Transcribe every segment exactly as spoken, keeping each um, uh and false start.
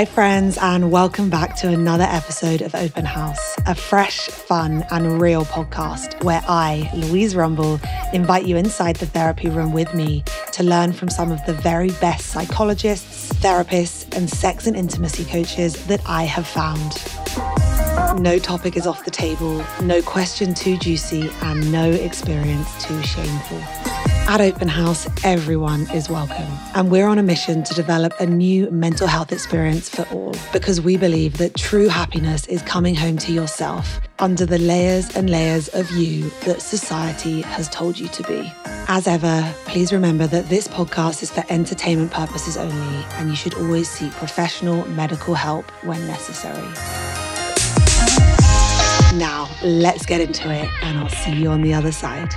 Hi friends, and welcome back to another episode of Open House, a fresh, fun and real podcast where I, Louise Rumble, invite you inside the therapy room with me to learn from some of the very best psychologists, therapists and sex and intimacy coaches that I have found. No topic is off the table, no question too juicy and no experience too shameful. At Open House, everyone is welcome, and we're on a mission to develop a new mental health experience for all, because we believe that true happiness is coming home to yourself under the layers and layers of you that society has told you to be. As ever, please remember that this podcast is for entertainment purposes only, and you should always seek professional medical help when necessary. Now, let's get into it, and I'll see you on the other side.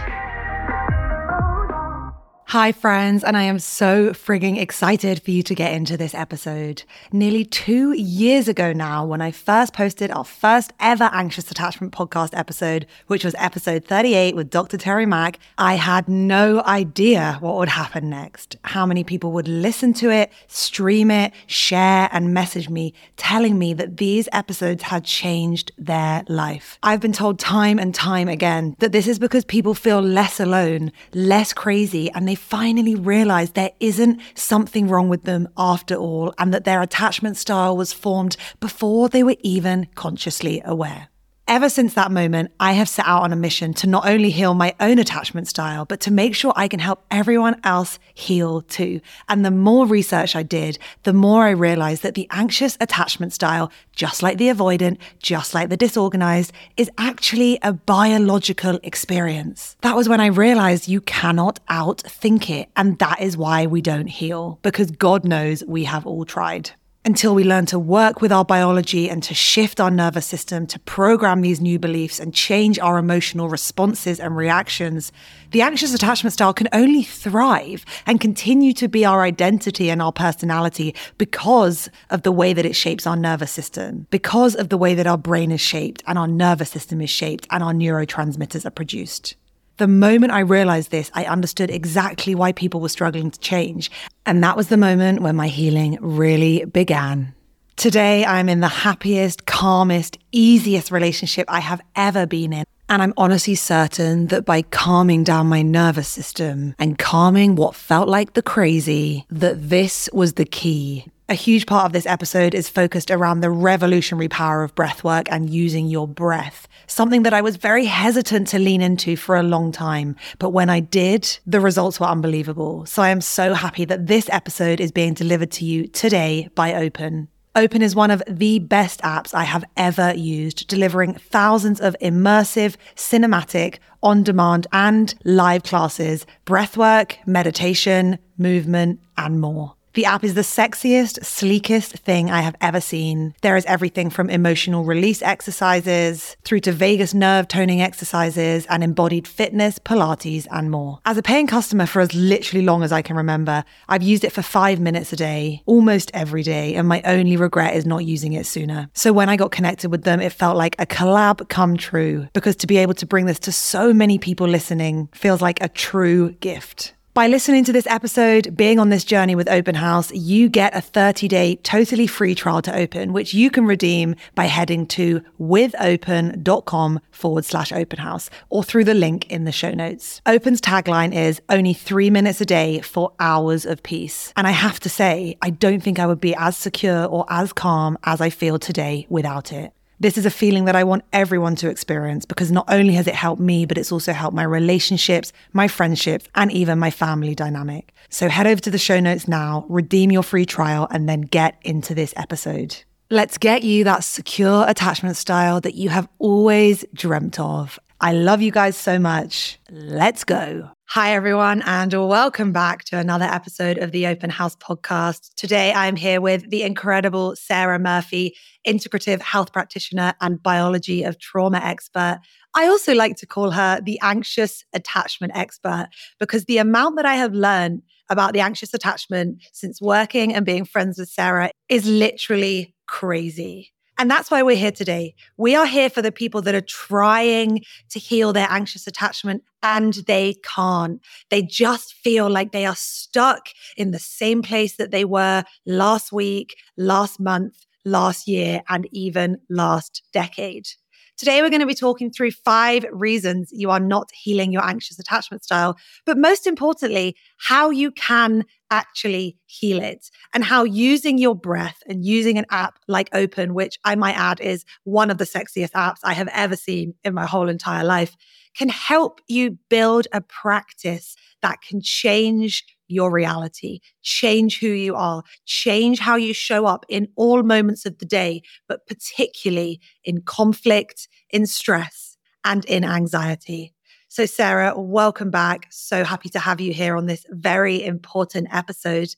Hi friends, and I am so frigging excited for you to get into this episode. Nearly two years ago now, when I first posted our first ever Anxious Attachment podcast episode, which was episode thirty-eight with Doctor Terry Mack, I had no idea what would happen next, how many people would listen to it, stream it, share and message me, telling me that these episodes had changed their life. I've been told time and time again that this is because people feel less alone, less crazy, and they finally realized there isn't something wrong with them after all, and that their attachment style was formed before they were even consciously aware. Ever since that moment, I have set out on a mission to not only heal my own attachment style, but to make sure I can help everyone else heal too. And the more research I did, the more I realized that the anxious attachment style, just like the avoidant, just like the disorganized, is actually a biological experience. That was when I realized you cannot outthink it. And that is why we don't heal, because God knows we have all tried. Until we learn to work with our biology and to shift our nervous system, to program these new beliefs and change our emotional responses and reactions, the anxious attachment style can only thrive and continue to be our identity and our personality because of the way that it shapes our nervous system, because of the way that our brain is shaped and our nervous system is shaped and our neurotransmitters are produced. The moment I realized this, I understood exactly why people were struggling to change. And that was the moment when my healing really began. Today, I'm in the happiest, calmest, easiest relationship I have ever been in. And I'm honestly certain that by calming down my nervous system and calming what felt like the crazy, that this was the key. A huge part of this episode is focused around the revolutionary power of breathwork and using your breath, something that I was very hesitant to lean into for a long time. But when I did, the results were unbelievable. So I am so happy that this episode is being delivered to you today by Open. Open is one of the best apps I have ever used, delivering thousands of immersive, cinematic, on-demand and live classes, breathwork, meditation, movement, and more. The app is the sexiest, sleekest thing I have ever seen. There is everything from emotional release exercises through to vagus nerve toning exercises and embodied fitness, Pilates, and more. As a paying customer for as literally long as I can remember, I've used it for five minutes a day, almost every day, and my only regret is not using it sooner. So when I got connected with them, it felt like a collab come true, because to be able to bring this to so many people listening feels like a true gift. By listening to this episode, being on this journey with Open House, you get a thirty-day totally free trial to Open, which you can redeem by heading to withopen.com forward slash Open House or through the link in the show notes. Open's tagline is only three minutes a day for hours of peace. And I have to say, I don't think I would be as secure or as calm as I feel today without it. This is a feeling that I want everyone to experience, because not only has it helped me, but it's also helped my relationships, my friendships, and even my family dynamic. So head over to the show notes now, redeem your free trial, and then get into this episode. Let's get you that secure attachment style that you have always dreamt of. I love you guys so much. Let's go. Hi, everyone, and welcome back to another episode of the Open House podcast. Today, I'm here with the incredible Sarah Murphy, integrative health practitioner and biology of trauma expert. I also like to call her the anxious attachment expert, because the amount that I have learned about the anxious attachment since working and being friends with Sarah is literally crazy. And that's why we're here today. We are here for the people that are trying to heal their anxious attachment and they can't. They just feel like they are stuck in the same place that they were last week, last month, last year, and even last decade. Today, we're going to be talking through five reasons you are not healing your anxious attachment style, but most importantly, how you can actually heal it and how using your breath and using an app like Open, which I might add is one of the sexiest apps I have ever seen in my whole entire life, can help you build a practice that can change your reality, change who you are, change how you show up in all moments of the day, but particularly in conflict, in stress, and in anxiety. So Sarah, welcome back. So happy to have you here on this very important episode.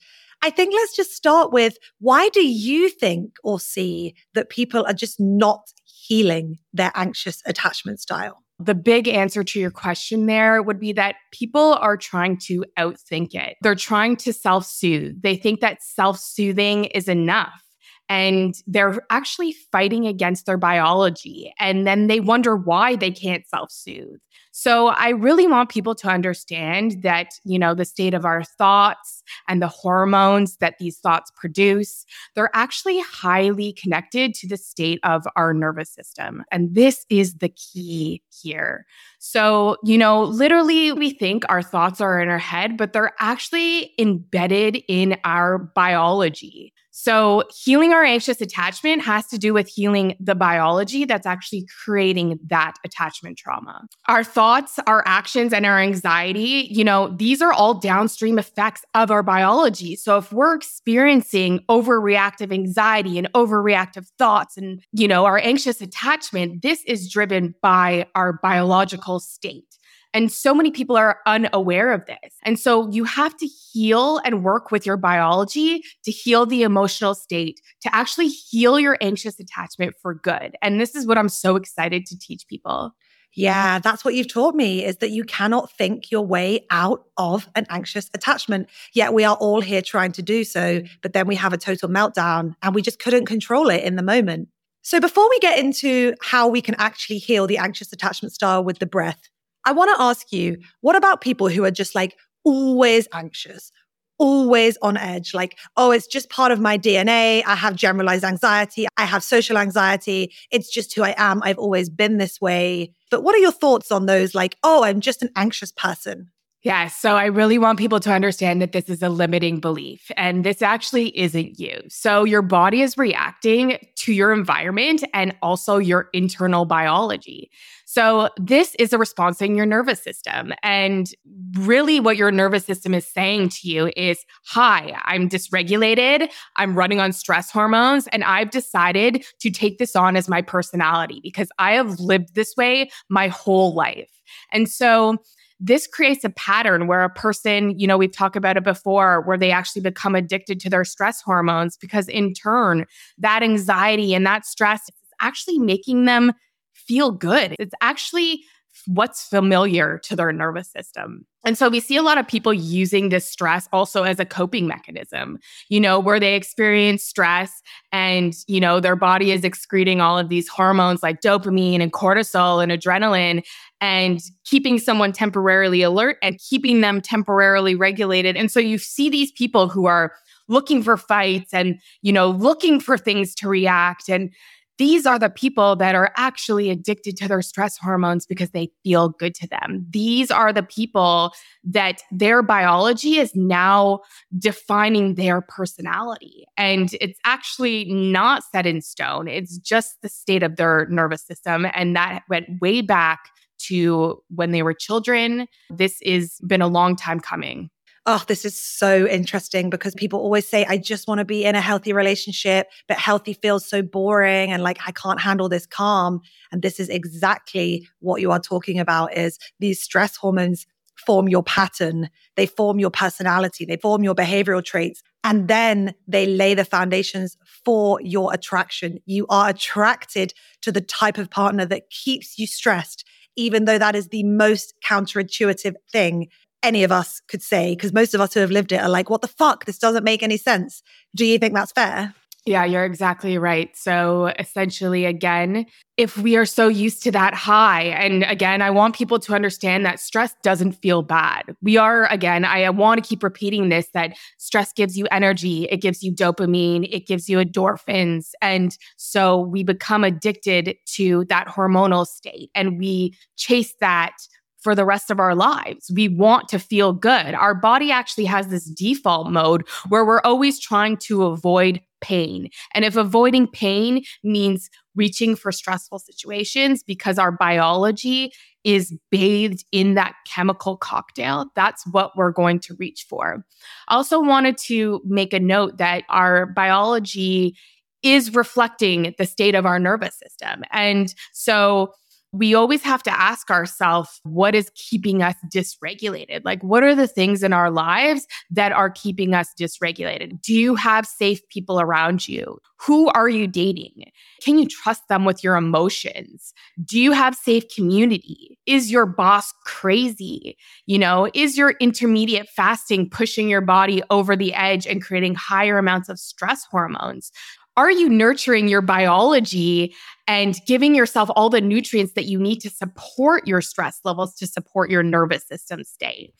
I think let's just start with, why do you think or see that people are just not healing their anxious attachment style? The big answer to your question there would be that people are trying to outthink it. They're trying to self-soothe. They think that self-soothing is enough. And they're actually fighting against their biology. And then they wonder why they can't self-soothe. So I really want people to understand that, you know, the state of our thoughts and the hormones that these thoughts produce, they're actually highly connected to the state of our nervous system. And this is the key here. So, you know, literally we think our thoughts are in our head, but they're actually embedded in our biology. So healing our anxious attachment has to do with healing the biology that's actually creating that attachment trauma. Our thoughts, our actions, and our anxiety, you know, these are all downstream effects of our biology. So if we're experiencing overreactive anxiety and overreactive thoughts and, you know, our anxious attachment, this is driven by our biological state. And so many people are unaware of this. And so you have to heal and work with your biology to heal the emotional state, to actually heal your anxious attachment for good. And this is what I'm so excited to teach people. Yeah, that's what you've taught me, is that you cannot think your way out of an anxious attachment. Yet we are all here trying to do so, but then we have a total meltdown and we just couldn't control it in the moment. So before we get into how we can actually heal the anxious attachment style with the breath, I want to ask you, what about people who are just like always anxious, always on edge? Like, oh, it's just part of my D N A. I have generalized anxiety. I have social anxiety. It's just who I am. I've always been this way. But what are your thoughts on those? Like, oh, I'm just an anxious person. Yeah, so I really want people to understand that this is a limiting belief and this actually isn't you. So your body is reacting to your environment and also your internal biology. So this is a response in your nervous system. And really what your nervous system is saying to you is, hi, I'm dysregulated, I'm running on stress hormones, and I've decided to take this on as my personality because I have lived this way my whole life. And so this creates a pattern where a person, you know, we've talked about it before, where they actually become addicted to their stress hormones because in turn, that anxiety and that stress is actually making them feel good. It's actually what's familiar to their nervous system. And so we see a lot of people using this stress also as a coping mechanism, you know, where they experience stress and, you know, their body is excreting all of these hormones like dopamine and cortisol and adrenaline and keeping someone temporarily alert and keeping them temporarily regulated. And so you see these people who are looking for fights and, you know, looking for things to react. And these are the people that are actually addicted to their stress hormones because they feel good to them. These are the people that their biology is now defining their personality. And it's actually not set in stone. It's just the state of their nervous system. And that went way back to when they were children. This has been a long time coming. Oh, this is so interesting because people always say, I just want to be in a healthy relationship, but healthy feels so boring and like I can't handle this calm. And this is exactly what you are talking about, is these stress hormones form your pattern. They form your personality. They form your behavioral traits. And then they lay the foundations for your attraction. You are attracted to the type of partner that keeps you stressed, even though that is the most counterintuitive thing any of us could say, because most of us who have lived it are like, what the fuck? This doesn't make any sense. Do you think that's fair? Yeah, you're exactly right. So essentially, again, if we are so used to that high, and again, I want people to understand that stress doesn't feel bad. We are, again, I want to keep repeating this, that stress gives you energy, it gives you dopamine, it gives you endorphins. And so we become addicted to that hormonal state and we chase that for the rest of our lives. We want to feel good. Our body actually has this default mode where we're always trying to avoid pain. And if avoiding pain means reaching for stressful situations because our biology is bathed in that chemical cocktail, that's what we're going to reach for. I also wanted to make a note that our biology is reflecting the state of our nervous system. And so we always have to ask ourselves, what is keeping us dysregulated? Like, what are the things in our lives that are keeping us dysregulated? Do you have safe people around you? Who are you dating? Can you trust them with your emotions? Do you have safe community? Is your boss crazy? You know, is your intermittent fasting pushing your body over the edge and creating higher amounts of stress hormones? Are you nurturing your biology and giving yourself all the nutrients that you need to support your stress levels, to support your nervous system state?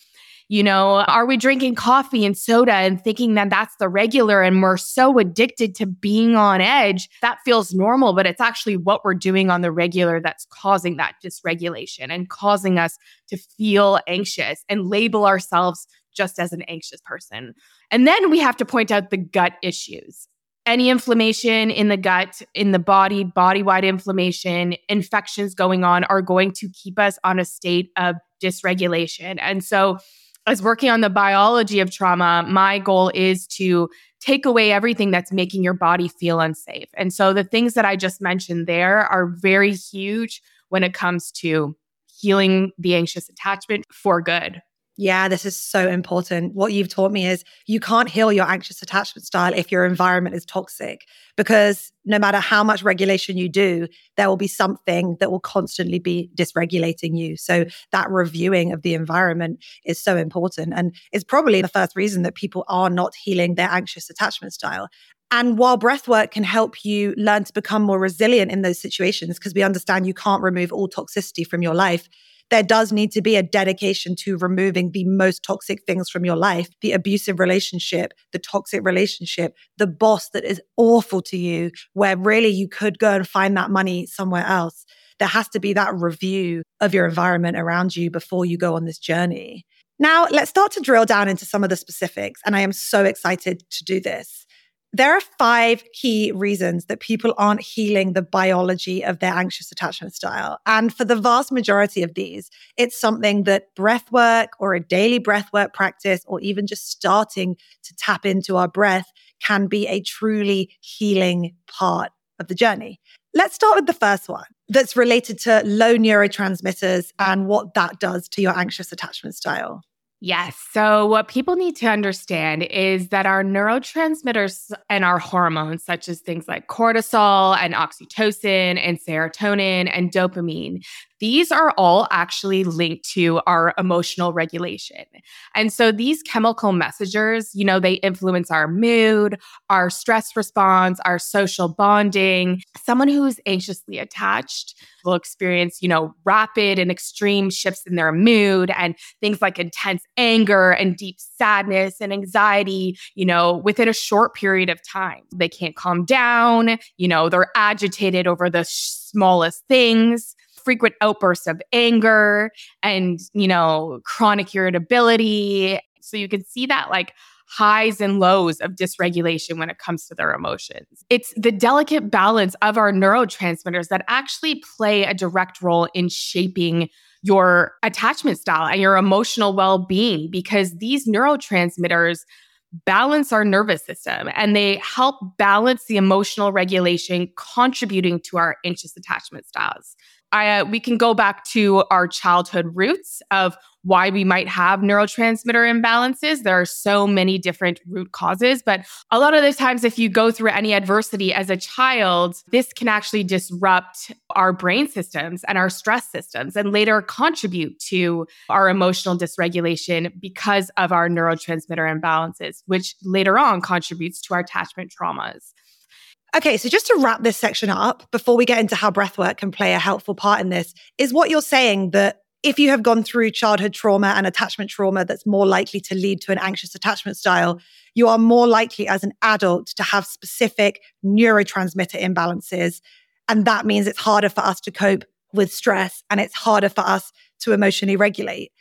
You know, are we drinking coffee and soda and thinking that that's the regular and we're so addicted to being on edge? That feels normal, but it's actually what we're doing on the regular that's causing that dysregulation and causing us to feel anxious and label ourselves just as an anxious person. And then we have to point out the gut issues. Any inflammation in the gut, in the body, body-wide inflammation, infections going on are going to keep us on a state of dysregulation. And so as working on the biology of trauma, my goal is to take away everything that's making your body feel unsafe. And so the things that I just mentioned there are very huge when it comes to healing the anxious attachment for good. Yeah, this is so important. What you've taught me is you can't heal your anxious attachment style if your environment is toxic, because no matter how much regulation you do, there will be something that will constantly be dysregulating you. So that reviewing of the environment is so important. And it's probably the first reason that people are not healing their anxious attachment style. And while breathwork can help you learn to become more resilient in those situations, because we understand you can't remove all toxicity from your life, there does need to be a dedication to removing the most toxic things from your life, the abusive relationship, the toxic relationship, the boss that is awful to you, where really you could go and find that money somewhere else. There has to be that review of your environment around you before you go on this journey. Now, let's start to drill down into some of the specifics, and I am so excited to do this. There are five key reasons that people aren't healing the biology of their anxious attachment style. And for the vast majority of these, it's something that breathwork or a daily breathwork practice, or even just starting to tap into our breath, can be a truly healing part of the journey. Let's start with the first one that's related to low neurotransmitters and what that does to your anxious attachment style. Yes. So what people need to understand is that our neurotransmitters and our hormones, such as things like cortisol and oxytocin and serotonin and dopamine, these are all actually linked to our emotional regulation. And so these chemical messengers, you know, they influence our mood, our stress response, our social bonding. Someone who's anxiously attached will experience, you know, rapid and extreme shifts in their mood and things like intense anger and deep sadness and anxiety, you know, within a short period of time. They can't calm down, you know, they're agitated over the smallest things. Frequent outbursts of anger and, you know, chronic irritability. So you can see that like highs and lows of dysregulation when it comes to their emotions. It's the delicate balance of our neurotransmitters that actually play a direct role in shaping your attachment style and your emotional well-being, because these neurotransmitters balance our nervous system and they help balance the emotional regulation, contributing to our anxious attachment styles. I, uh, we can go back to our childhood roots of why we might have neurotransmitter imbalances. There are so many different root causes, but a lot of the times if you go through any adversity as a child, this can actually disrupt our brain systems and our stress systems and later contribute to our emotional dysregulation because of our neurotransmitter imbalances, which later on contributes to our attachment traumas. Okay, so just to wrap this section up, before we get into how breathwork can play a helpful part in this, is what you're saying that if you have gone through childhood trauma and attachment trauma that's more likely to lead to an anxious attachment style, you are more likely as an adult to have specific neurotransmitter imbalances. And that means it's harder for us to cope with stress and it's harder for us to emotionally regulate.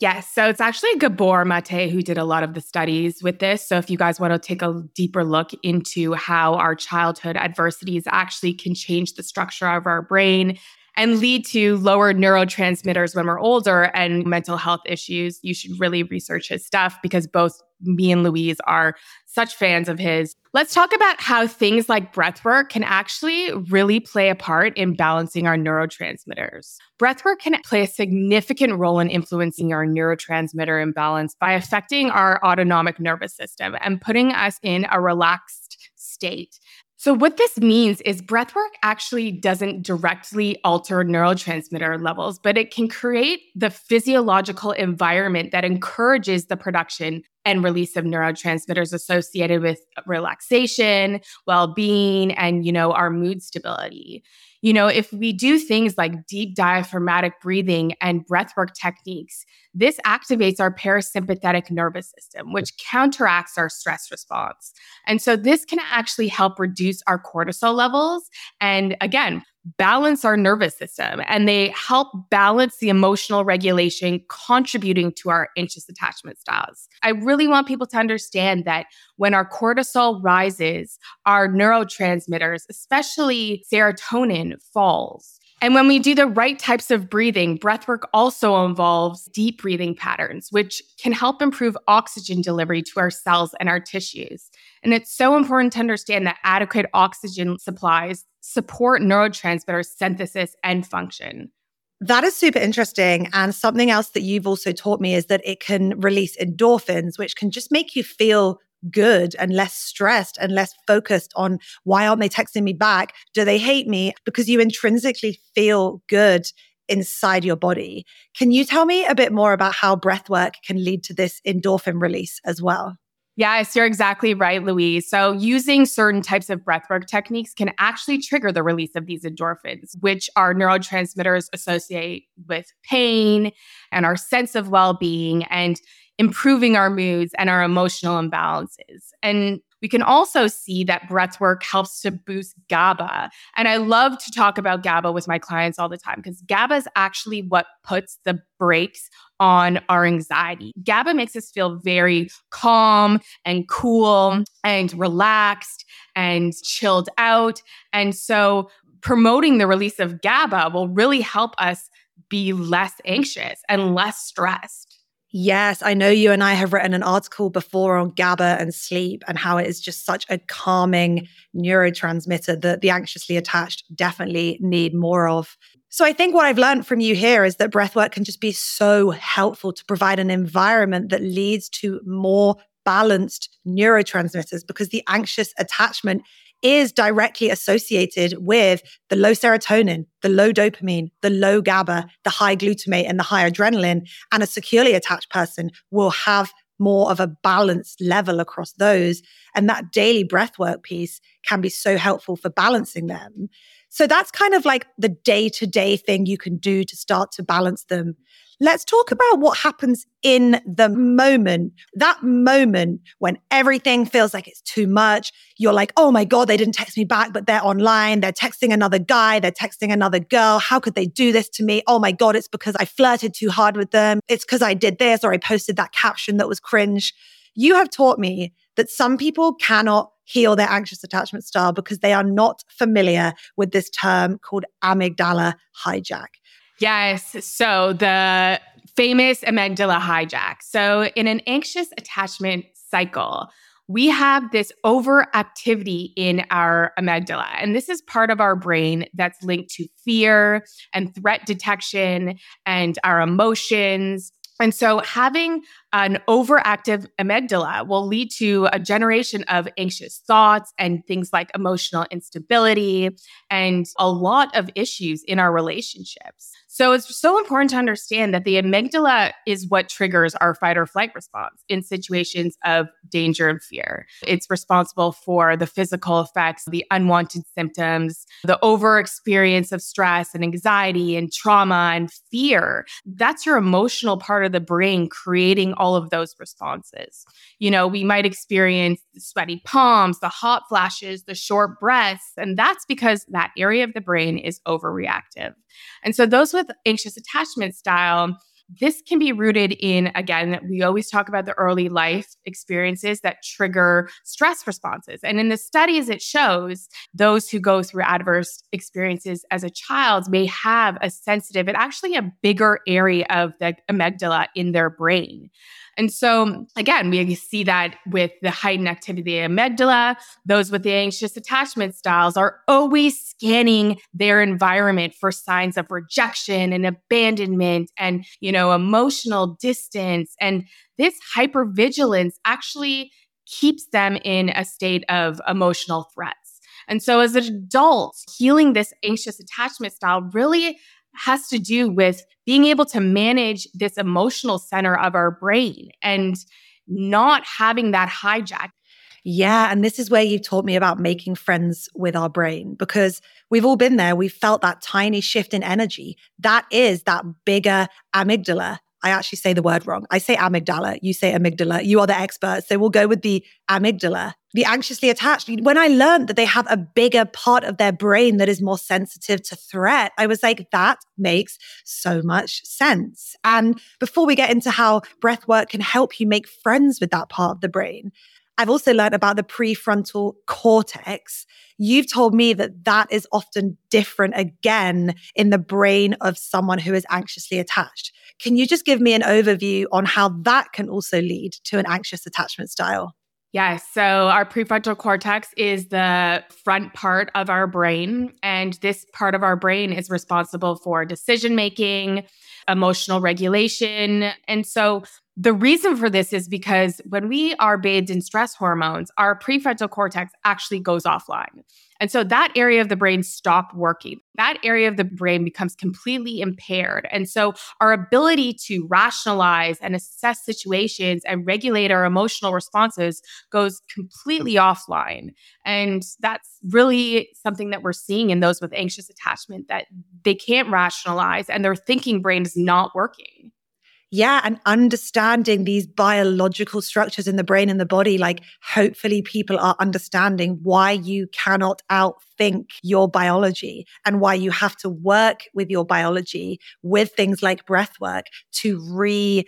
Yes. So it's actually Gabor Mate who did a lot of the studies with this. So if you guys want to take a deeper look into how our childhood adversities actually can change the structure of our brain and lead to lower neurotransmitters when we're older and mental health issues, you should really research his stuff because both me and Louise are such fans of his. Let's talk about how things like breathwork can actually really play a part in balancing our neurotransmitters. Breathwork can play a significant role in influencing our neurotransmitter imbalance by affecting our autonomic nervous system and putting us in a relaxed state. So what this means is breathwork actually doesn't directly alter neurotransmitter levels, but it can create the physiological environment that encourages the production and release of neurotransmitters associated with relaxation, well-being, and, you know, our mood stability. You know, if we do things like deep diaphragmatic breathing and breathwork techniques, this activates our parasympathetic nervous system, which counteracts our stress response. And so this can actually help reduce our cortisol levels and, again, balance our nervous system. And they help balance the emotional regulation, contributing to our anxious attachment styles. I really want people to understand that when our cortisol rises, our neurotransmitters, especially serotonin, falls. And when we do the right types of breathing, breathwork also involves deep breathing patterns, which can help improve oxygen delivery to our cells and our tissues. And it's so important to understand that adequate oxygen supplies support neurotransmitter synthesis and function. That is super interesting. And something else that you've also taught me is that it can release endorphins, which can just make you feel good and less stressed and less focused on why aren't they texting me back? Do they hate me? Because you intrinsically feel good inside your body. Can you tell me a bit more about how breathwork can lead to this endorphin release as well? Yes, you're exactly right, Louise. So using certain types of breathwork techniques can actually trigger the release of these endorphins, which our neurotransmitters associate with pain and our sense of well-being and improving our moods and our emotional imbalances. And we can also see that breathwork helps to boost GABA. And I love to talk about GABA with my clients all the time because GABA is actually what puts the brakes on our anxiety. GABA makes us feel very calm and cool and relaxed and chilled out. And so promoting the release of GABA will really help us be less anxious and less stressed. Yes, I know you and I have written an article before on GABA and sleep and how it is just such a calming neurotransmitter that the anxiously attached definitely need more of. So I think what I've learned from you here is that breathwork can just be so helpful to provide an environment that leads to more balanced neurotransmitters because the anxious attachment is directly associated with the low serotonin, the low dopamine, the low GABA, the high glutamate, and the high adrenaline. And a securely attached person will have more of a balanced level across those. And that daily breathwork piece can be so helpful for balancing them. So that's kind of like the day-to-day thing you can do to start to balance them. Let's talk about what happens in the moment, that moment when everything feels like it's too much. You're like, oh my God, they didn't text me back, but they're online. They're texting another guy. They're texting another girl. How could they do this to me? Oh my God, it's because I flirted too hard with them. It's because I did this or I posted that caption that was cringe. You have taught me that some people cannot heal their anxious attachment style because they are not familiar with this term called amygdala hijack. Yes. So the famous amygdala hijack. So in an anxious attachment cycle, we have this overactivity in our amygdala. And this is part of our brain that's linked to fear and threat detection and our emotions. And so having an overactive amygdala will lead to a generation of anxious thoughts and things like emotional instability and a lot of issues in our relationships. So it's so important to understand that the amygdala is what triggers our fight or flight response in situations of danger and fear. It's responsible for the physical effects, the unwanted symptoms, the over-experience of stress and anxiety and trauma and fear. That's your emotional part of the brain creating all of those responses. You know, we might experience the sweaty palms, the hot flashes, the short breaths, and that's because that area of the brain is overreactive. And so those with anxious attachment style, this can be rooted in, again, we always talk about the early life experiences that trigger stress responses. And in the studies, it shows those who go through adverse experiences as a child may have a sensitive and actually a bigger area of the amygdala in their brain. And so, again, we see that with the heightened activity of the amygdala, those with the anxious attachment styles are always scanning their environment for signs of rejection and abandonment and, you know, emotional distance. And this hypervigilance actually keeps them in a state of emotional threats. And so as an adult, healing this anxious attachment style really has to do with being able to manage this emotional center of our brain and not having that hijacked. Yeah, and this is where you taught me about making friends with our brain, because we've all been there. We've felt that tiny shift in energy. That is that bigger amygdala. I actually say the word wrong. I say amygdala. You say amygdala. You are the expert. So we'll go with the amygdala. The anxiously attached. When I learned that they have a bigger part of their brain that is more sensitive to threat, I was like, that makes so much sense. And before we get into how breathwork can help you make friends with that part of the brain, I've also learned about the prefrontal cortex. You've told me that that is often different again in the brain of someone who is anxiously attached. Can you just give me an overview on how that can also lead to an anxious attachment style? Yes. Yeah, so our prefrontal cortex is the front part of our brain. And this part of our brain is responsible for decision-making, emotional regulation. And so the reason for this is because when we are bathed in stress hormones, our prefrontal cortex actually goes offline. And so that area of the brain stops working. That area of the brain becomes completely impaired. And so our ability to rationalize and assess situations and regulate our emotional responses goes completely offline. And that's really something that we're seeing in those with anxious attachment, that they can't rationalize and their thinking brain is not working. Yeah, and understanding these biological structures in the brain and the body, like hopefully people are understanding why you cannot outthink your biology and why you have to work with your biology with things like breathwork to rewire,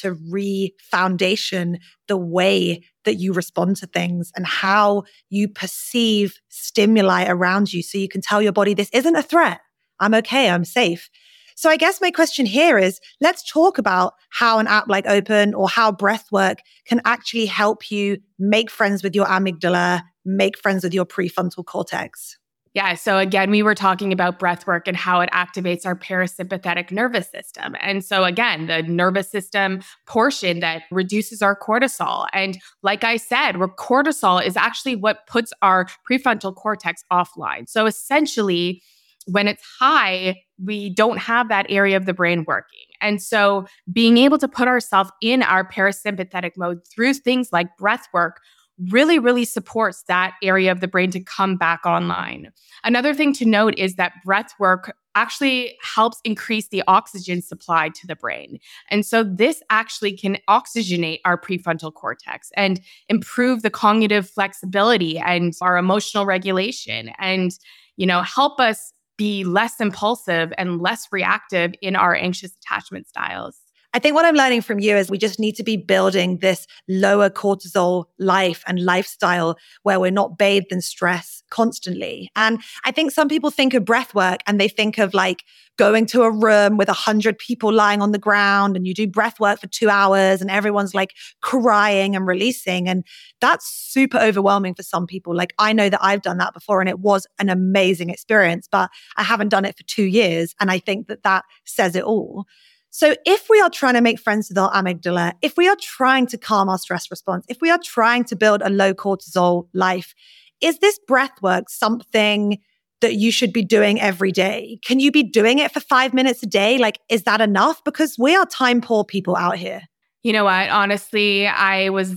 to re-foundation the way that you respond to things and how you perceive stimuli around you. So you can tell your body, this isn't a threat. I'm okay, I'm safe. So I guess my question here is, let's talk about how an app like Open or how breathwork can actually help you make friends with your amygdala, make friends with your prefrontal cortex. Yeah. So again, we were talking about breathwork and how it activates our parasympathetic nervous system. And so again, the nervous system portion that reduces our cortisol. And like I said, cortisol is actually what puts our prefrontal cortex offline. So essentially, when it's high, we don't have that area of the brain working. And so being able to put ourselves in our parasympathetic mode through things like breath work really, really supports that area of the brain to come back online. Another thing to note is that breath work actually helps increase the oxygen supply to the brain. And so this actually can oxygenate our prefrontal cortex and improve the cognitive flexibility and our emotional regulation and, you know, help us be less impulsive and less reactive in our anxious attachment styles. I think what I'm learning from you is we just need to be building this lower cortisol life and lifestyle where we're not bathed in stress constantly. And I think some people think of breath work and they think of like going to a room with a hundred people lying on the ground and you do breath work for two hours and everyone's like crying and releasing. And that's super overwhelming for some people. Like I know that I've done that before and it was an amazing experience, but I haven't done it for two years. And I think that that says it all. So if we are trying to make friends with our amygdala, if we are trying to calm our stress response, if we are trying to build a low cortisol life, is this breath work something that you should be doing every day? Can you be doing it for five minutes a day? Like, is that enough? Because we are time poor people out here. You know what? Honestly, I was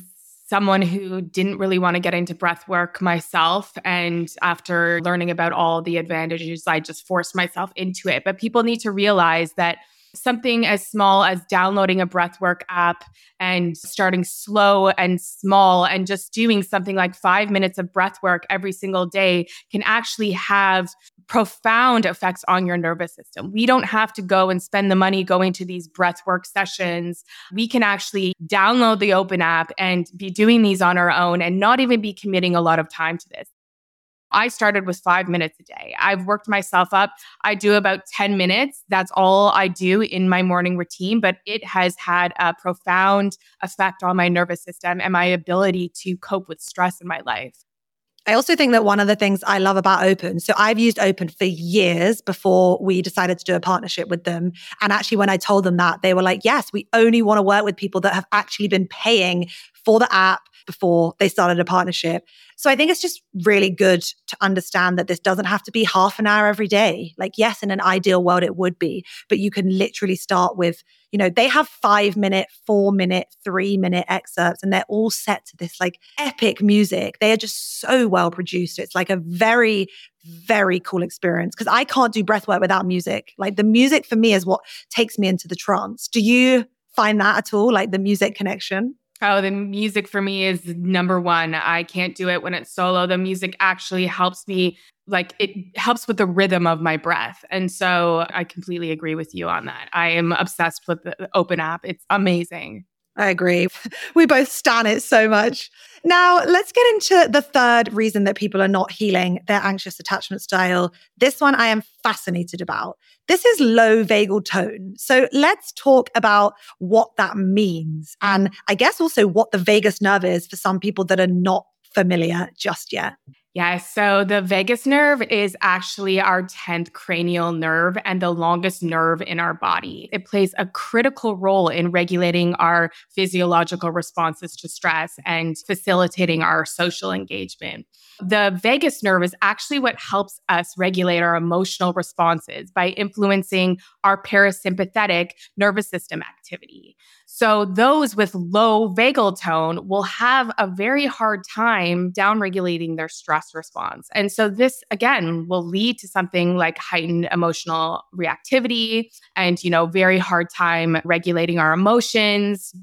someone who didn't really want to get into breath work myself. And after learning about all the advantages, I just forced myself into it. But people need to realize that something as small as downloading a breathwork app and starting slow and small and just doing something like five minutes of breathwork every single day can actually have profound effects on your nervous system. We don't have to go and spend the money going to these breathwork sessions. We can actually download the Open app and be doing these on our own and not even be committing a lot of time to this. I started with five minutes a day. I've worked myself up. I do about ten minutes. That's all I do in my morning routine, but it has had a profound effect on my nervous system and my ability to cope with stress in my life. I also think that one of the things I love about Open, so I've used Open for years before we decided to do a partnership with them. And actually, when I told them that, they were like, yes, we only want to work with people that have actually been paying for the app before they started a partnership. So I think it's just really good to understand that this doesn't have to be half an hour every day. Like, yes, in an ideal world, it would be, but you can literally start with, you know, they have five minute, four minute, three minute excerpts, and they're all set to this like epic music. They are just so well produced. It's like a very, very cool experience because I can't do breathwork without music. Like the music for me is what takes me into the trance. Do you find that at all? Like the music connection? Oh, the music for me is number one. I can't do it when it's solo. The music actually helps me, like it helps with the rhythm of my breath. And so I completely agree with you on that. I am obsessed with the Open app. It's amazing. I agree. We both stan it so much. Now, let's get into the third reason that people are not healing their anxious attachment style. This one I am fascinated about. This is low vagal tone. So let's talk about what that means. And I guess also what the vagus nerve is for some people that are not familiar just yet. Yeah, so the vagus nerve is actually our tenth cranial nerve and the longest nerve in our body. It plays a critical role in regulating our physiological responses to stress and facilitating our social engagement. The vagus nerve is actually what helps us regulate our emotional responses by influencing our parasympathetic nervous system activity. So those with low vagal tone will have a very hard time downregulating their stress response. And so this, again, will lead to something like heightened emotional reactivity and, you know, very hard time regulating our emotions.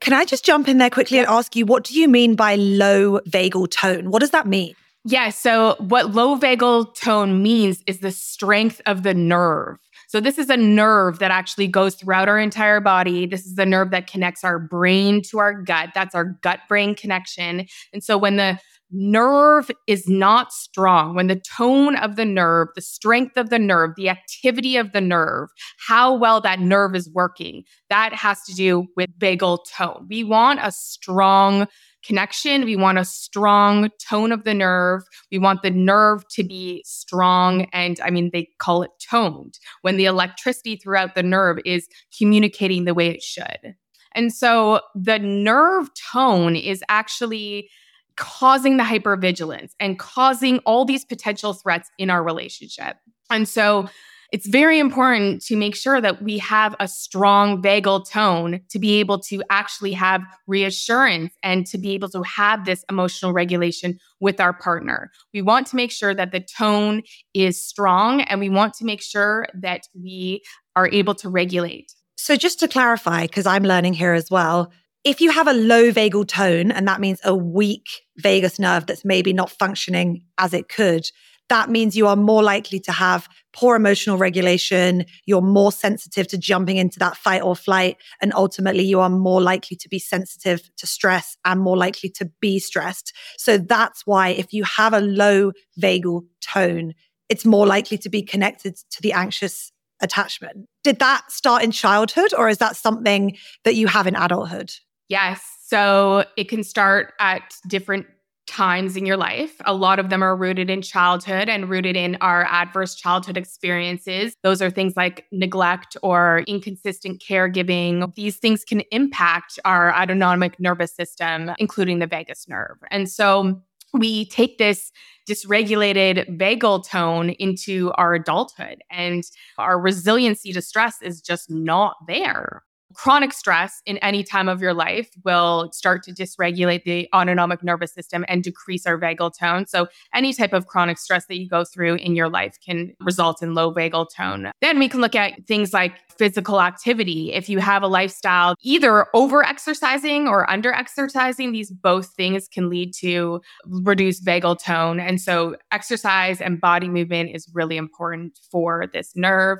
Can I just jump in there quickly and ask you, what do you mean by low vagal tone? What does that mean? Yeah, so what low vagal tone means is the strength of the nerve. So this is a nerve that actually goes throughout our entire body. This is the nerve that connects our brain to our gut. That's our gut-brain connection. And so when the nerve is not strong, when the tone of the nerve, the strength of the nerve, the activity of the nerve, how well that nerve is working, that has to do with vagal tone. We want a strong connection. We want a strong tone of the nerve. We want the nerve to be strong. And I mean, they call it toned when the electricity throughout the nerve is communicating the way it should. And so the nerve tone is actually causing the hypervigilance and causing all these potential threats in our relationship. And so it's very important to make sure that we have a strong vagal tone to be able to actually have reassurance and to be able to have this emotional regulation with our partner. We want to make sure that the tone is strong and we want to make sure that we are able to regulate. So just to clarify, because I'm learning here as well, if you have a low vagal tone, and that means a weak vagus nerve that's maybe not functioning as it could, that means you are more likely to have poor emotional regulation, you're more sensitive to jumping into that fight or flight, and ultimately you are more likely to be sensitive to stress and more likely to be stressed. So that's why if you have a low vagal tone, it's more likely to be connected to the anxious attachment. Did that start in childhood or is that something that you have in adulthood? Yes. So it can start at different times in your life. A lot of them are rooted in childhood and rooted in our adverse childhood experiences. Those are things like neglect or inconsistent caregiving. These things can impact our autonomic nervous system, including the vagus nerve. And so we take this dysregulated vagal tone into our adulthood, and our resiliency to stress is just not there. Chronic stress in any time of your life will start to dysregulate the autonomic nervous system and decrease our vagal tone. So any type of chronic stress that you go through in your life can result in low vagal tone. Then we can look at things like physical activity. If you have a lifestyle, either over-exercising or under-exercising, these both things can lead to reduced vagal tone. And so exercise and body movement is really important for this nerve.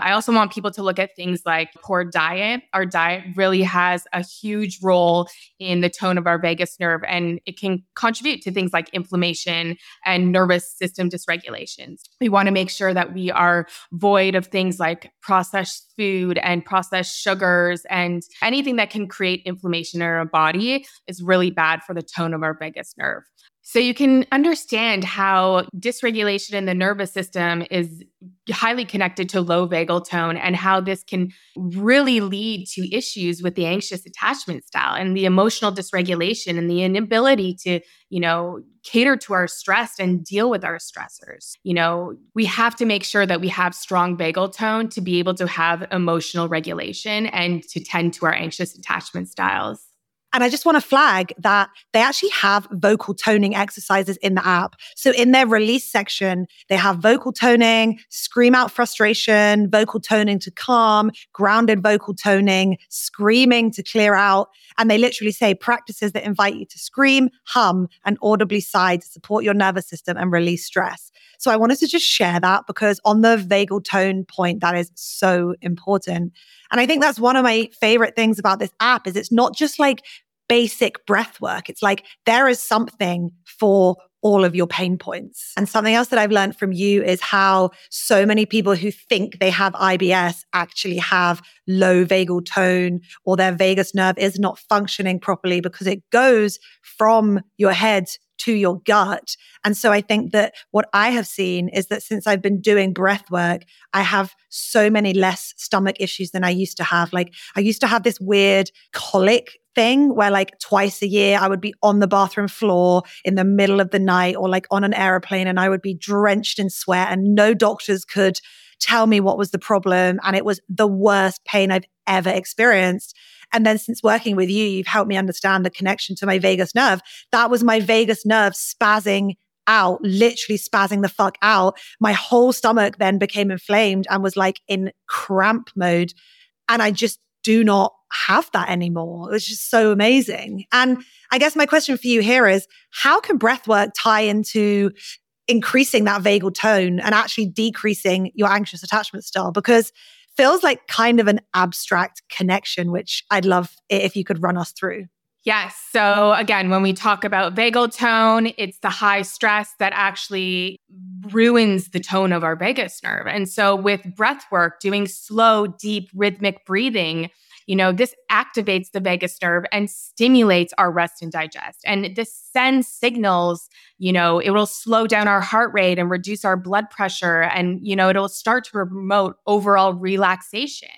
I also want people to look at things like poor diet. Our diet really has a huge role in the tone of our vagus nerve, and it can contribute to things like inflammation and nervous system dysregulations. We want to make sure that we are void of things like processed food and processed sugars, and anything that can create inflammation in our body is really bad for the tone of our vagus nerve. So you can understand how dysregulation in the nervous system is highly connected to low vagal tone, and how this can really lead to issues with the anxious attachment style and the emotional dysregulation and the inability to, you know, cater to our stress and deal with our stressors. You know, we have to make sure that we have strong vagal tone to be able to have emotional regulation and to tend to our anxious attachment styles. And I just want to flag that they actually have vocal toning exercises in the app. So in their release section, they have vocal toning, scream out frustration, vocal toning to calm, grounded vocal toning, screaming to clear out. And they literally say practices that invite you to scream, hum, and audibly sigh to support your nervous system and release stress. So I wanted to just share that because on the vagal tone point, that is so important. And I think that's one of my favorite things about this app is it's not just like basic breath work. It's like there is something for all of your pain points. And something else that I've learned from you is how so many people who think they have I B S actually have low vagal tone, or their vagus nerve is not functioning properly because it goes from your head to your gut. And so I think that what I have seen is that since I've been doing breath work, I have so many less stomach issues than I used to have. Like I used to have this weird colic thing where like twice a year I would be on the bathroom floor in the middle of the night or like on an airplane, and I would be drenched in sweat and no doctors could tell me what was the problem. And it was the worst pain I've ever experienced. And then since working with you, you've helped me understand the connection to my vagus nerve. That was my vagus nerve spazzing out, literally spazzing the fuck out. My whole stomach then became inflamed and was like in cramp mode. And I just do not have that anymore. It's just so amazing. And I guess my question for you here is, how can breathwork tie into increasing that vagal tone and actually decreasing your anxious attachment style? Because feels like kind of an abstract connection, which I'd love if you could run us through. Yes. So again, when we talk about vagal tone, it's the high stress that actually ruins the tone of our vagus nerve. And so with breath work, doing slow, deep, rhythmic breathing, you know, this activates the vagus nerve and stimulates our rest and digest. And this sends signals, you know, it will slow down our heart rate and reduce our blood pressure. And, you know, it'll start to promote overall relaxation.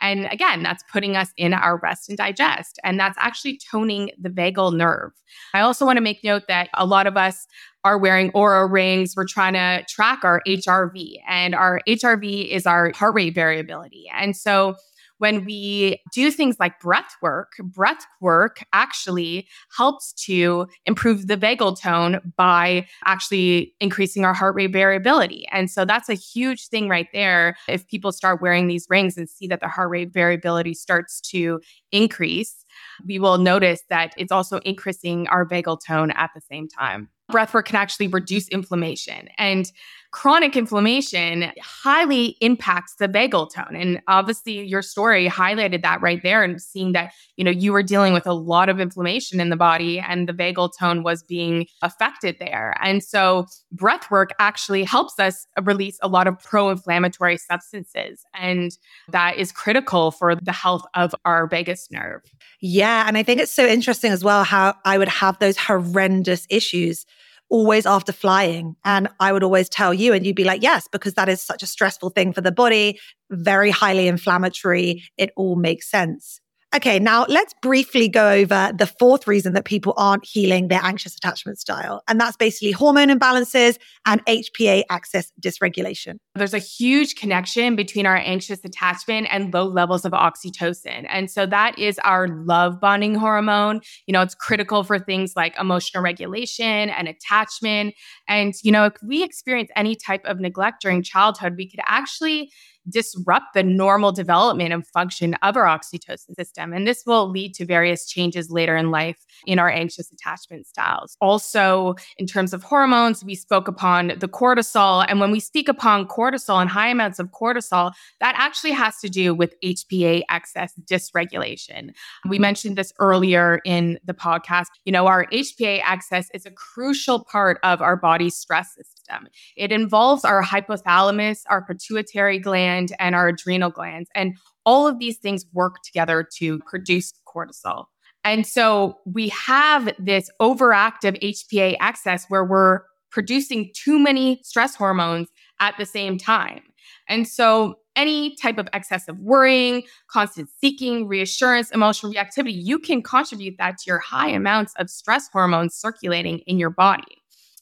And again, that's putting us in our rest and digest. And that's actually toning the vagal nerve. I also want to make note that a lot of us are wearing Oura rings. We're trying to track our H R V. And our H R V is our heart rate variability. And so when we do things like breath work, breath work actually helps to improve the vagal tone by actually increasing our heart rate variability. And so that's a huge thing right there. If people start wearing these rings and see that the heart rate variability starts to increase, we will notice that it's also increasing our vagal tone at the same time. Breathwork can actually reduce inflammation. And chronic inflammation highly impacts the vagal tone. And obviously your story highlighted that right there, and seeing that, you know, you were dealing with a lot of inflammation in the body and the vagal tone was being affected there. And so breathwork actually helps us release a lot of pro-inflammatory substances. And that is critical for the health of our vagus nerve. Yeah. And I think it's so interesting as well how I would have those horrendous issues always after flying. And I would always tell you, and you'd be like, yes, because that is such a stressful thing for the body, very highly inflammatory. It all makes sense. Okay, now let's briefly go over the fourth reason that people aren't healing their anxious attachment style. And that's basically hormone imbalances and H P A axis dysregulation. There's a huge connection between our anxious attachment and low levels of oxytocin. And so that is our love bonding hormone. You know, it's critical for things like emotional regulation and attachment. And, you know, if we experience any type of neglect during childhood, we could actually disrupt the normal development and function of our oxytocin system. And this will lead to various changes later in life in our anxious attachment styles. Also, in terms of hormones, we spoke upon the cortisol. And when we speak upon cortisol and high amounts of cortisol, that actually has to do with H P A axis dysregulation. We mentioned this earlier in the podcast. You know, our H P A axis is a crucial part of our body's stress system. It involves our hypothalamus, our pituitary gland, and our adrenal glands. And all of these things work together to produce cortisol. And so we have this overactive H P A axis where we're producing too many stress hormones at the same time. And so any type of excessive worrying, constant seeking, reassurance, emotional reactivity, you can contribute that to your high amounts of stress hormones circulating in your body.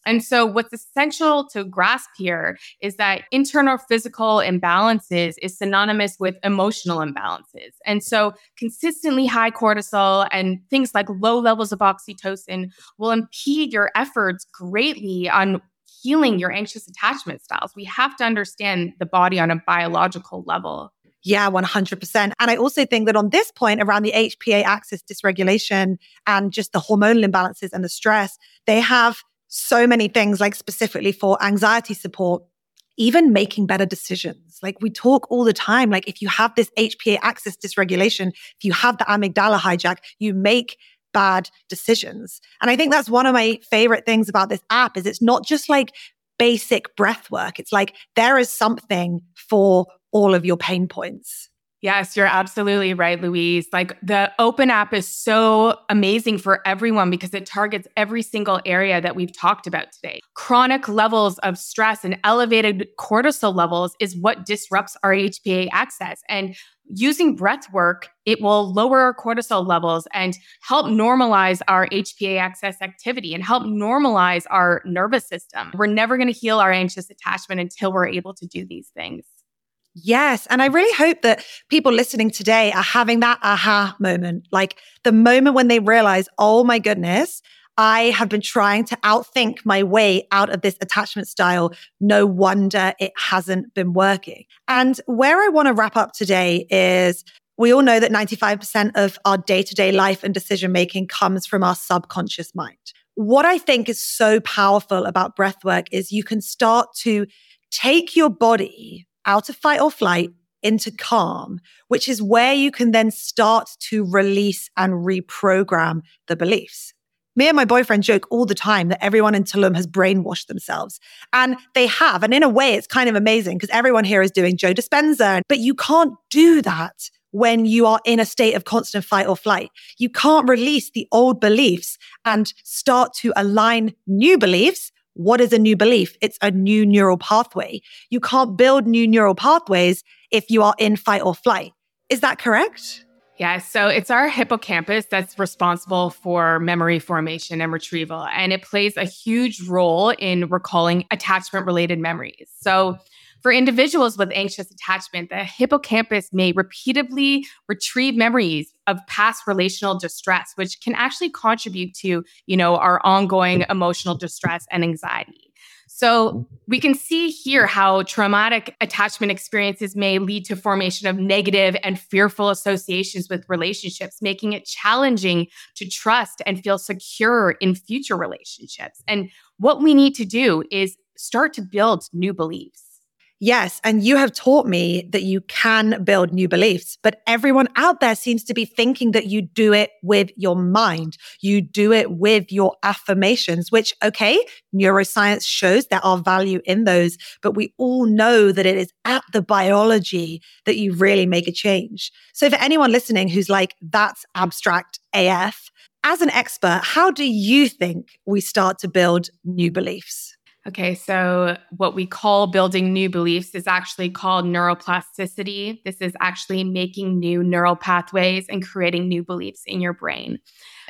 And so what's essential to grasp here is that internal physical imbalances is synonymous with emotional imbalances. And so consistently high cortisol and things like low levels of oxytocin will impede your efforts greatly on healing your anxious attachment styles. We have to understand the body on a biological level. Yeah, one hundred percent. And I also think that on this point around the H P A axis dysregulation and just the hormonal imbalances and the stress, they have so many things like specifically for anxiety support, even making better decisions. Like we talk all the time, like if you have this H P A axis dysregulation, if you have the amygdala hijack, you make bad decisions. And I think that's one of my favorite things about this app is it's not just like basic breath work. It's like there is something for all of your pain points. Yes, you're absolutely right, Louise. Like the Open app is so amazing for everyone because it targets every single area that we've talked about today. Chronic levels of stress and elevated cortisol levels is what disrupts our H P A axis. And using breath work, it will lower our cortisol levels and help normalize our H P A axis activity and help normalize our nervous system. We're never going to heal our anxious attachment until we're able to do these things. Yes. And I really hope that people listening today are having that aha moment, like the moment when they realize, oh my goodness, I have been trying to outthink my way out of this attachment style. No wonder it hasn't been working. And where I want to wrap up today is we all know that ninety-five percent of our day-to-day life and decision-making comes from our subconscious mind. What I think is so powerful about breathwork is you can start to take your body out of fight or flight into calm, which is where you can then start to release and reprogram the beliefs. Me and my boyfriend joke all the time that everyone in Tulum has brainwashed themselves. And they have. And in a way, it's kind of amazing because everyone here is doing Joe Dispenza. But you can't do that when you are in a state of constant fight or flight. You can't release the old beliefs and start to align new beliefs. What is a new belief? It's a new neural pathway. You can't build new neural pathways if you are in fight or flight. Is that correct? Yeah, so it's our hippocampus that's responsible for memory formation and retrieval, and it plays a huge role in recalling attachment-related memories. So for individuals with anxious attachment, the hippocampus may repeatedly retrieve memories of past relational distress, which can actually contribute to, you know, our ongoing emotional distress and anxiety. So we can see here how traumatic attachment experiences may lead to formation of negative and fearful associations with relationships, making it challenging to trust and feel secure in future relationships. And what we need to do is start to build new beliefs. Yes. And you have taught me that you can build new beliefs, but everyone out there seems to be thinking that you do it with your mind. You do it with your affirmations, which, okay, neuroscience shows there are value in those, but we all know that it is at the biology that you really make a change. So for anyone listening who's like, that's abstract A F, as an expert, how do you think we start to build new beliefs? Okay, so what we call building new beliefs is actually called neuroplasticity. This is actually making new neural pathways and creating new beliefs in your brain.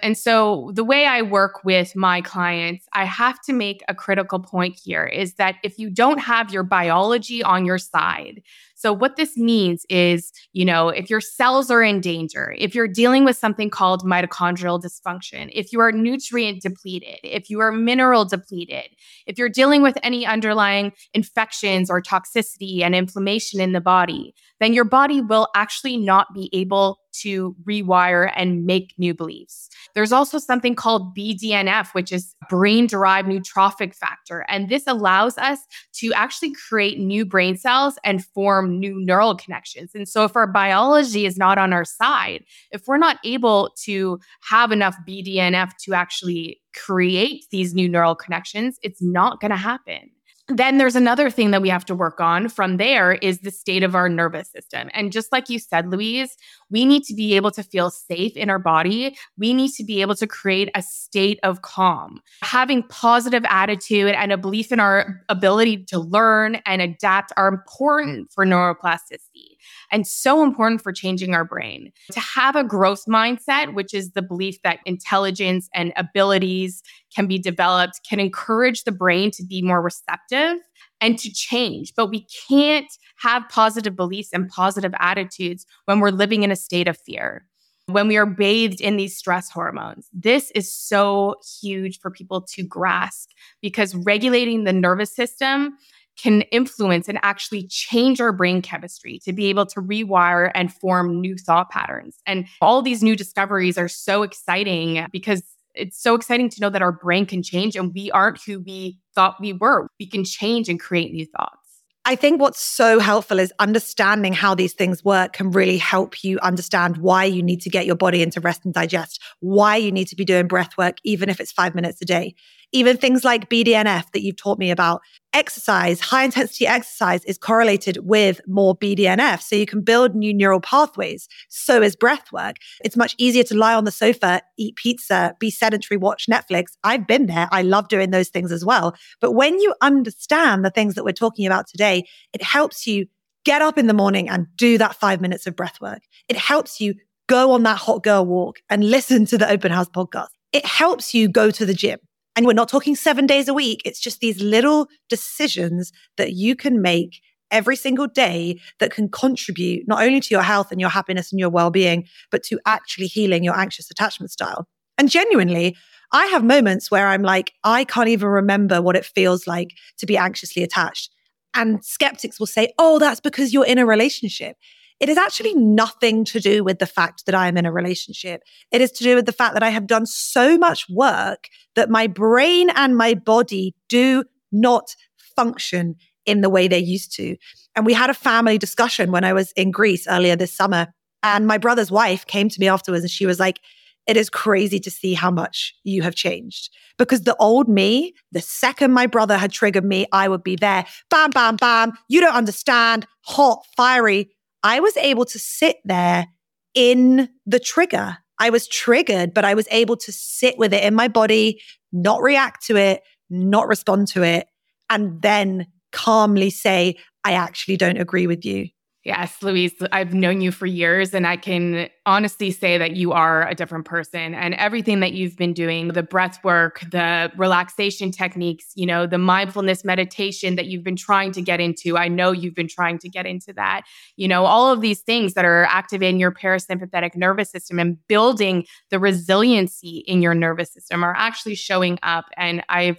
And so the way I work with my clients, I have to make a critical point here is that if you don't have your biology on your side, so what this means is, you know, if your cells are in danger, if you're dealing with something called mitochondrial dysfunction, if you are nutrient depleted, if you are mineral depleted, if you're dealing with any underlying infections or toxicity and inflammation in the body, then your body will actually not be able to rewire and make new beliefs. There's also something called B D N F, which is brain-derived neurotrophic factor. And this allows us to actually create new brain cells and form new neural connections. And so if our biology is not on our side, if we're not able to have enough B D N F to actually create these new neural connections, it's not going to happen. Then there's another thing that we have to work on from there is the state of our nervous system. And just like you said, Louise, we need to be able to feel safe in our body. We need to be able to create a state of calm. Having positive attitude and a belief in our ability to learn and adapt are important for neuroplasticity and so important for changing our brain. To have a growth mindset, which is the belief that intelligence and abilities can be developed, can encourage the brain to be more receptive and to change. But we can't have positive beliefs and positive attitudes when we're living in a state of fear, when we are bathed in these stress hormones. This is so huge for people to grasp because regulating the nervous system can influence and actually change our brain chemistry to be able to rewire and form new thought patterns. And all these new discoveries are so exciting because it's so exciting to know that our brain can change and we aren't who we thought we were. We can change and create new thoughts. I think what's so helpful is understanding how these things work can really help you understand why you need to get your body into rest and digest, why you need to be doing breath work, even if it's five minutes a day. Even things like B D N F that you've taught me about, exercise, high intensity exercise is correlated with more B D N F. So you can build new neural pathways. So is breath work. It's much easier to lie on the sofa, eat pizza, be sedentary, watch Netflix. I've been there. I love doing those things as well. But when you understand the things that we're talking about today, it helps you get up in the morning and do that five minutes of breath work. It helps you go on that hot girl walk and listen to the Open House podcast. It helps you go to the gym. And we're not talking seven days a week. It's just these little decisions that you can make every single day that can contribute not only to your health and your happiness and your well-being, but to actually healing your anxious attachment style. And genuinely, I have moments where I'm like, I can't even remember what it feels like to be anxiously attached. And skeptics will say, oh, that's because you're in a relationship. It is actually nothing to do with the fact that I am in a relationship. It is to do with the fact that I have done so much work that my brain and my body do not function in the way they used to. And we had a family discussion when I was in Greece earlier this summer. And my brother's wife came to me afterwards and she was like, it is crazy to see how much you have changed. Because the old me, the second my brother had triggered me, I would be there. Bam, bam, bam. You don't understand. Hot, fiery. I was able to sit there in the trigger. I was triggered, but I was able to sit with it in my body, not react to it, not respond to it, and then calmly say, I actually don't agree with you. Yes, Louise, I've known you for years and I can honestly say that you are a different person and everything that you've been doing, the breath work, the relaxation techniques, you know, the mindfulness meditation that you've been trying to get into. I know you've been trying to get into that. You know, all of these things that are activating your parasympathetic nervous system and building the resiliency in your nervous system are actually showing up. And I've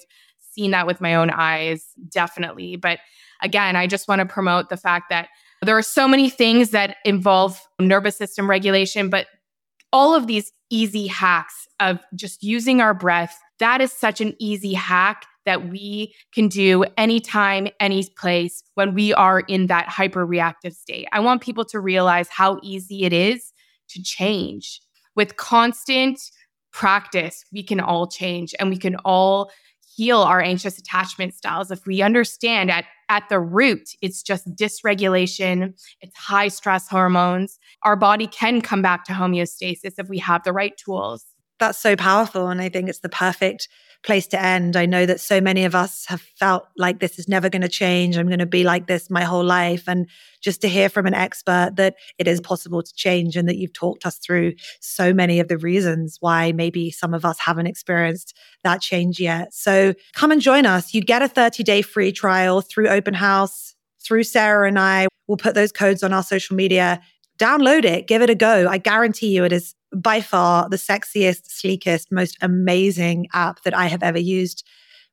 seen that with my own eyes, definitely. But again, I just want to promote the fact that there are so many things that involve nervous system regulation, but all of these easy hacks of just using our breath, that is such an easy hack that we can do anytime, any place when we are in that hyperreactive state. I want people to realize how easy it is to change. With constant practice, we can all change and we can all heal our anxious attachment styles. If we understand at, at the root, it's just dysregulation, it's high stress hormones, our body can come back to homeostasis if we have the right tools. That's so powerful. And I think it's the perfect place to end. I know that so many of us have felt like this is never going to change. I'm going to be like this my whole life. And just to hear from an expert that it is possible to change and that you've talked us through so many of the reasons why maybe some of us haven't experienced that change yet. So come and join us. You get a thirty-day free trial through Open House, through Sarah and I. We'll put those codes on our social media. Download it. Give it a go. I guarantee you it is by far the sexiest, sleekest, most amazing app that I have ever used.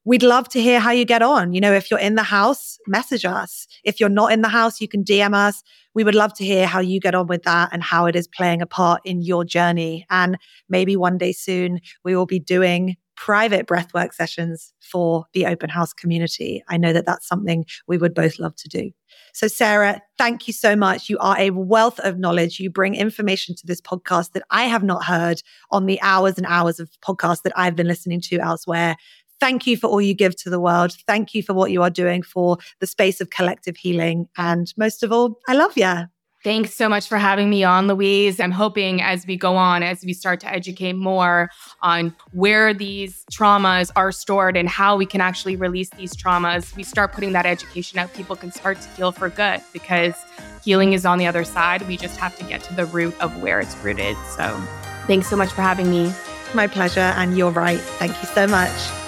We'd love to hear how you get on. You know, if you're in the house, message us. If you're not in the house, you can D M us. We would love to hear how you get on with that and how it is playing a part in your journey. And maybe one day soon, we will be doing private breathwork sessions for the Open House community. I know that that's something we would both love to do. So Sarah, thank you so much. You are a wealth of knowledge. You bring information to this podcast that I have not heard on the hours and hours of podcasts that I've been listening to elsewhere. Thank you for all you give to the world. Thank you for what you are doing for the space of collective healing. And most of all, I love you. Thanks so much for having me on, Louise. I'm hoping as we go on, as we start to educate more on where these traumas are stored and how we can actually release these traumas, we start putting that education out. People can start to heal for good because healing is on the other side. We just have to get to the root of where it's rooted. So thanks so much for having me. My pleasure. And you're right. Thank you so much.